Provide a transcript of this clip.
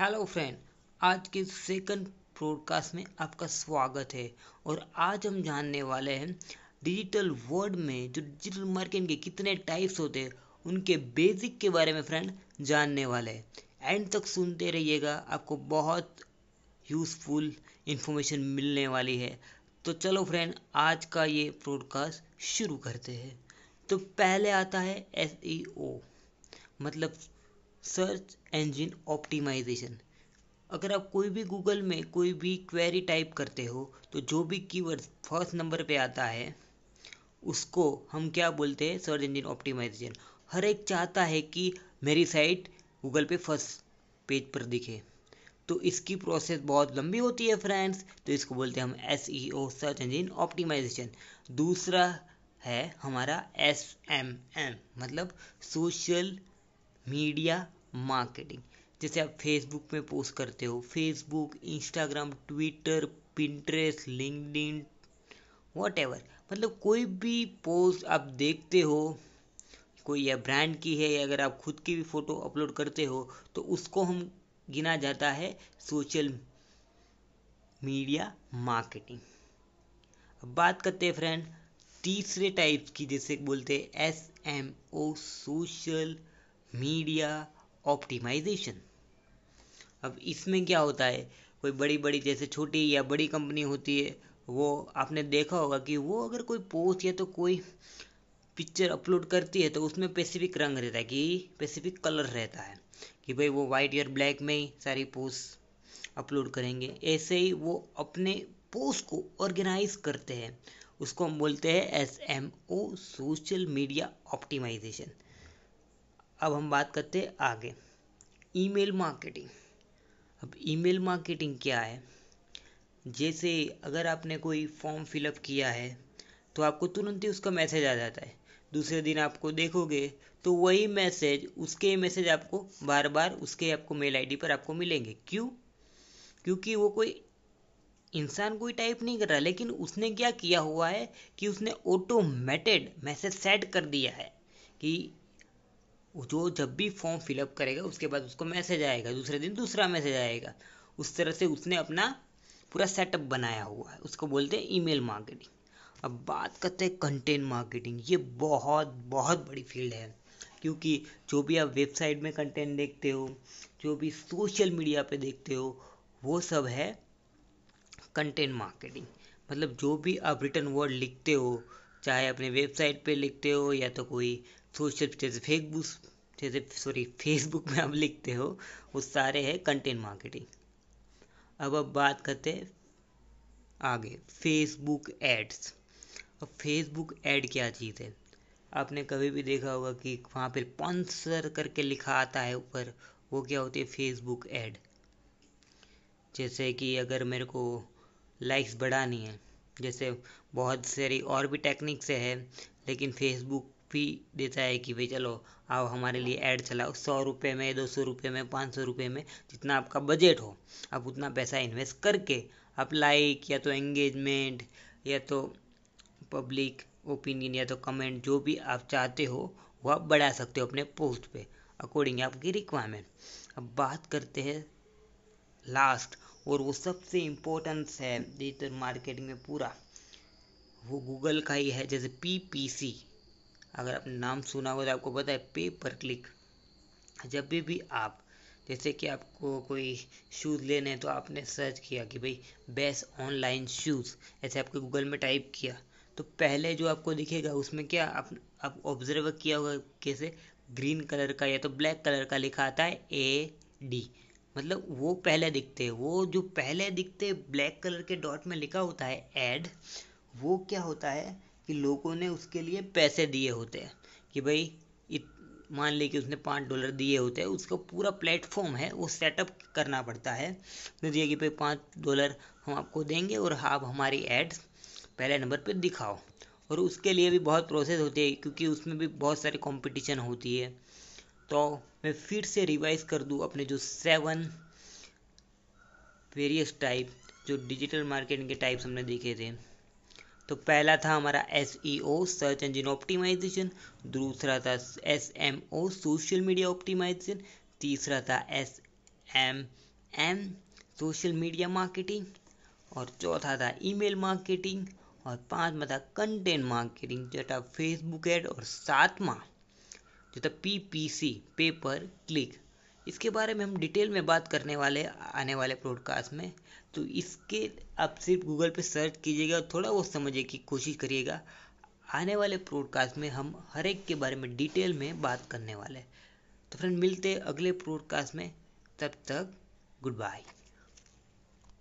Hello friend, आज के second podcast में आपका स्वागत है। और आज हम जानने वाले हैं डिजिटल वर्ल्ड में जो डिजिटल मार्केटिंग के कितने टाइप्स होते हैं उनके बेसिक के बारे में फ्रेंड जानने वाले हैं। एंड तक सुनते रहिएगा, आपको बहुत यूज़फुल इन्फॉर्मेशन मिलने वाली है। तो चलो फ्रेंड, आज का ये पॉडकास्ट शुरू करते हैं। तो पहले आता है SEO, मतलब सर्च इंजन ऑप्टिमाइजेशन। अगर आप कोई भी गूगल में कोई भी क्वेरी टाइप करते हो तो जो भी कीवर्ड फर्स्ट नंबर पे आता है उसको हम क्या बोलते हैं, सर्च इंजन ऑप्टिमाइजेशन। हर एक चाहता है कि मेरी साइट गूगल पे फर्स्ट पेज पर दिखे, तो इसकी प्रोसेस बहुत लंबी होती है फ्रेंड्स, तो इसको बोलते हैं हम SEO, सर्च इंजन ऑप्टिमाइजेशन। दूसरा है हमारा SMM, मतलब सोशल मीडिया मार्केटिंग। जैसे आप फेसबुक में पोस्ट करते हो, Facebook, Instagram, Twitter, Pinterest, LinkedIn, whatever, मतलब कोई भी पोस्ट आप देखते हो, कोई या ब्रांड की है या अगर आप खुद की भी फ़ोटो अपलोड करते हो तो उसको हम गिना जाता है सोशल मीडिया मार्केटिंग। अब बात करते हैं फ्रेंड तीसरे टाइप की, जैसे बोलते हैं SMO, सोशल मीडिया ऑप्टिमाइजेशन। अब इसमें क्या होता है, कोई बड़ी बड़ी जैसे छोटी या बड़ी कंपनी होती है, वो आपने देखा होगा कि वो अगर कोई पोस्ट या तो कोई पिक्चर अपलोड करती है तो उसमें स्पेसिफिक रंग रहता है, कि स्पेसिफिक कलर रहता है कि भाई वो वाइट या ब्लैक में ही सारी पोस्ट अपलोड करेंगे। ऐसे ही वो अपने पोस्ट को ऑर्गेनाइज करते हैं, उसको हम बोलते हैं SMO, सोशल मीडिया ऑप्टिमाइजेशन। अब हम बात करते हैं आगे ईमेल मार्केटिंग। अब ईमेल मार्केटिंग क्या है, जैसे अगर आपने कोई फॉर्म फिलअप किया है तो आपको तुरंत ही उसका मैसेज आ जाता है, दूसरे दिन आपको देखोगे तो वही मैसेज, उसके मैसेज आपको बार बार उसके आपको मेल आईडी पर आपको मिलेंगे। क्यों? क्योंकि वो कोई इंसान कोई टाइप नहीं कर रहा, लेकिन उसने क्या किया हुआ है कि उसने ऑटोमेटेड मैसेज सेट कर दिया है कि जो जब भी फॉर्म फिलअप करेगा उसके बाद उसको मैसेज आएगा, दूसरे दिन दूसरा मैसेज आएगा। उस तरह से उसने अपना पूरा सेटअप बनाया हुआ है, उसको बोलते हैं ईमेल मार्केटिंग। अब बात करते हैं कंटेंट मार्केटिंग। ये बहुत बड़ी फील्ड है, क्योंकि जो भी आप वेबसाइट में कंटेंट देखते हो, जो भी सोशल मीडिया पे देखते हो, वो सब है कंटेंट मार्केटिंग। मतलब जो भी आप रिटन वर्ड लिखते हो, चाहे अपने वेबसाइट पे लिखते हो या तो कोई सोशल जैसे फेसबुक में आप लिखते हो, वो सारे है कंटेंट मार्केटिंग। अब बात करते हैं आगे फेसबुक एड्स। अब फेसबुक एड क्या चीज़ है, आपने कभी भी देखा होगा कि वहाँ पर स्पॉन्सर करके लिखा आता है ऊपर, वो क्या होती है फेसबुक एड। जैसे कि अगर मेरे को लाइक्स बढ़ानी है, जैसे बहुत सारी और भी टेक्निक्स है, लेकिन फेसबुक भी देता है कि भाई चलो आओ हमारे लिए ऐड चलाओ, 100 रुपये में, 200 रुपये में, 500 रुपये में, जितना आपका बजट हो आप उतना पैसा इन्वेस्ट करके आप लाइक या तो एंगेजमेंट या तो पब्लिक ओपिनियन या तो कमेंट, जो भी आप चाहते हो वह आप बढ़ा सकते हो अपने पोस्ट पे अकॉर्डिंग आपकी रिक्वायरमेंट। अब बात करते हैं लास्ट, और वो सबसे इम्पोर्टेंस है डिजिटल मार्केटिंग में पूरा, वो गूगल का ही है। जैसे PPC, अगर आपने नाम सुना हो तो आपको पता है पे पर क्लिक। जब भी आप, जैसे कि आपको कोई शूज़ लेने हैं तो आपने सर्च किया कि भाई बेस्ट ऑनलाइन शूज़, ऐसे आपको गूगल में टाइप किया तो पहले जो आपको दिखेगा उसमें क्या आप ऑब्जर्व किया होगा, कैसे ग्रीन कलर का या तो ब्लैक कलर का लिखा आता है AD, मतलब वो पहले दिखते हैं। वो जो पहले दिखते ब्लैक कलर के डॉट में लिखा होता है एड, वो क्या होता है कि लोगों ने उसके लिए पैसे दिए होते हैं कि भाई मान ले कि उसने $5 दिए होते हैं, उसका पूरा प्लेटफॉर्म है वो सेटअप करना पड़ता है, तो दिया कि भाई $5 हम आपको देंगे और आप हमारी एड्स पहले नंबर पे दिखाओ। और उसके लिए भी बहुत प्रोसेस होती है, क्योंकि उसमें भी बहुत सारी कंपटीशन होती है। तो मैं फिर से रिवाइज कर दूँ अपने जो 7 वेरियस टाइप जो डिजिटल मार्केटिंग के टाइप्स हमने देखे थे। तो पहला था हमारा SEO, सर्च इंजन ऑप्टिमाइजेशन। दूसरा था SMO, सोशल मीडिया ऑप्टिमाइजेशन। तीसरा था एम सोशल मीडिया मार्केटिंग, और चौथा था ईमेल मार्केटिंग, और पांचवा था कंटेंट मार्केटिंग, छठा फेसबुक एड, और सातवां जो था PPC पे पर क्लिक। इसके बारे में हम डिटेल में बात करने वाले आने वाले पॉडकास्ट में, तो इसके आप सिर्फ गूगल पे सर्च कीजिएगा और थोड़ा वो समझने की कोशिश करिएगा। आने वाले पॉडकास्ट में हम हर एक के बारे में डिटेल में बात करने वाले हैं। तो फ्रेंड, मिलते हैं अगले पॉडकास्ट में, तब तक गुड बाय।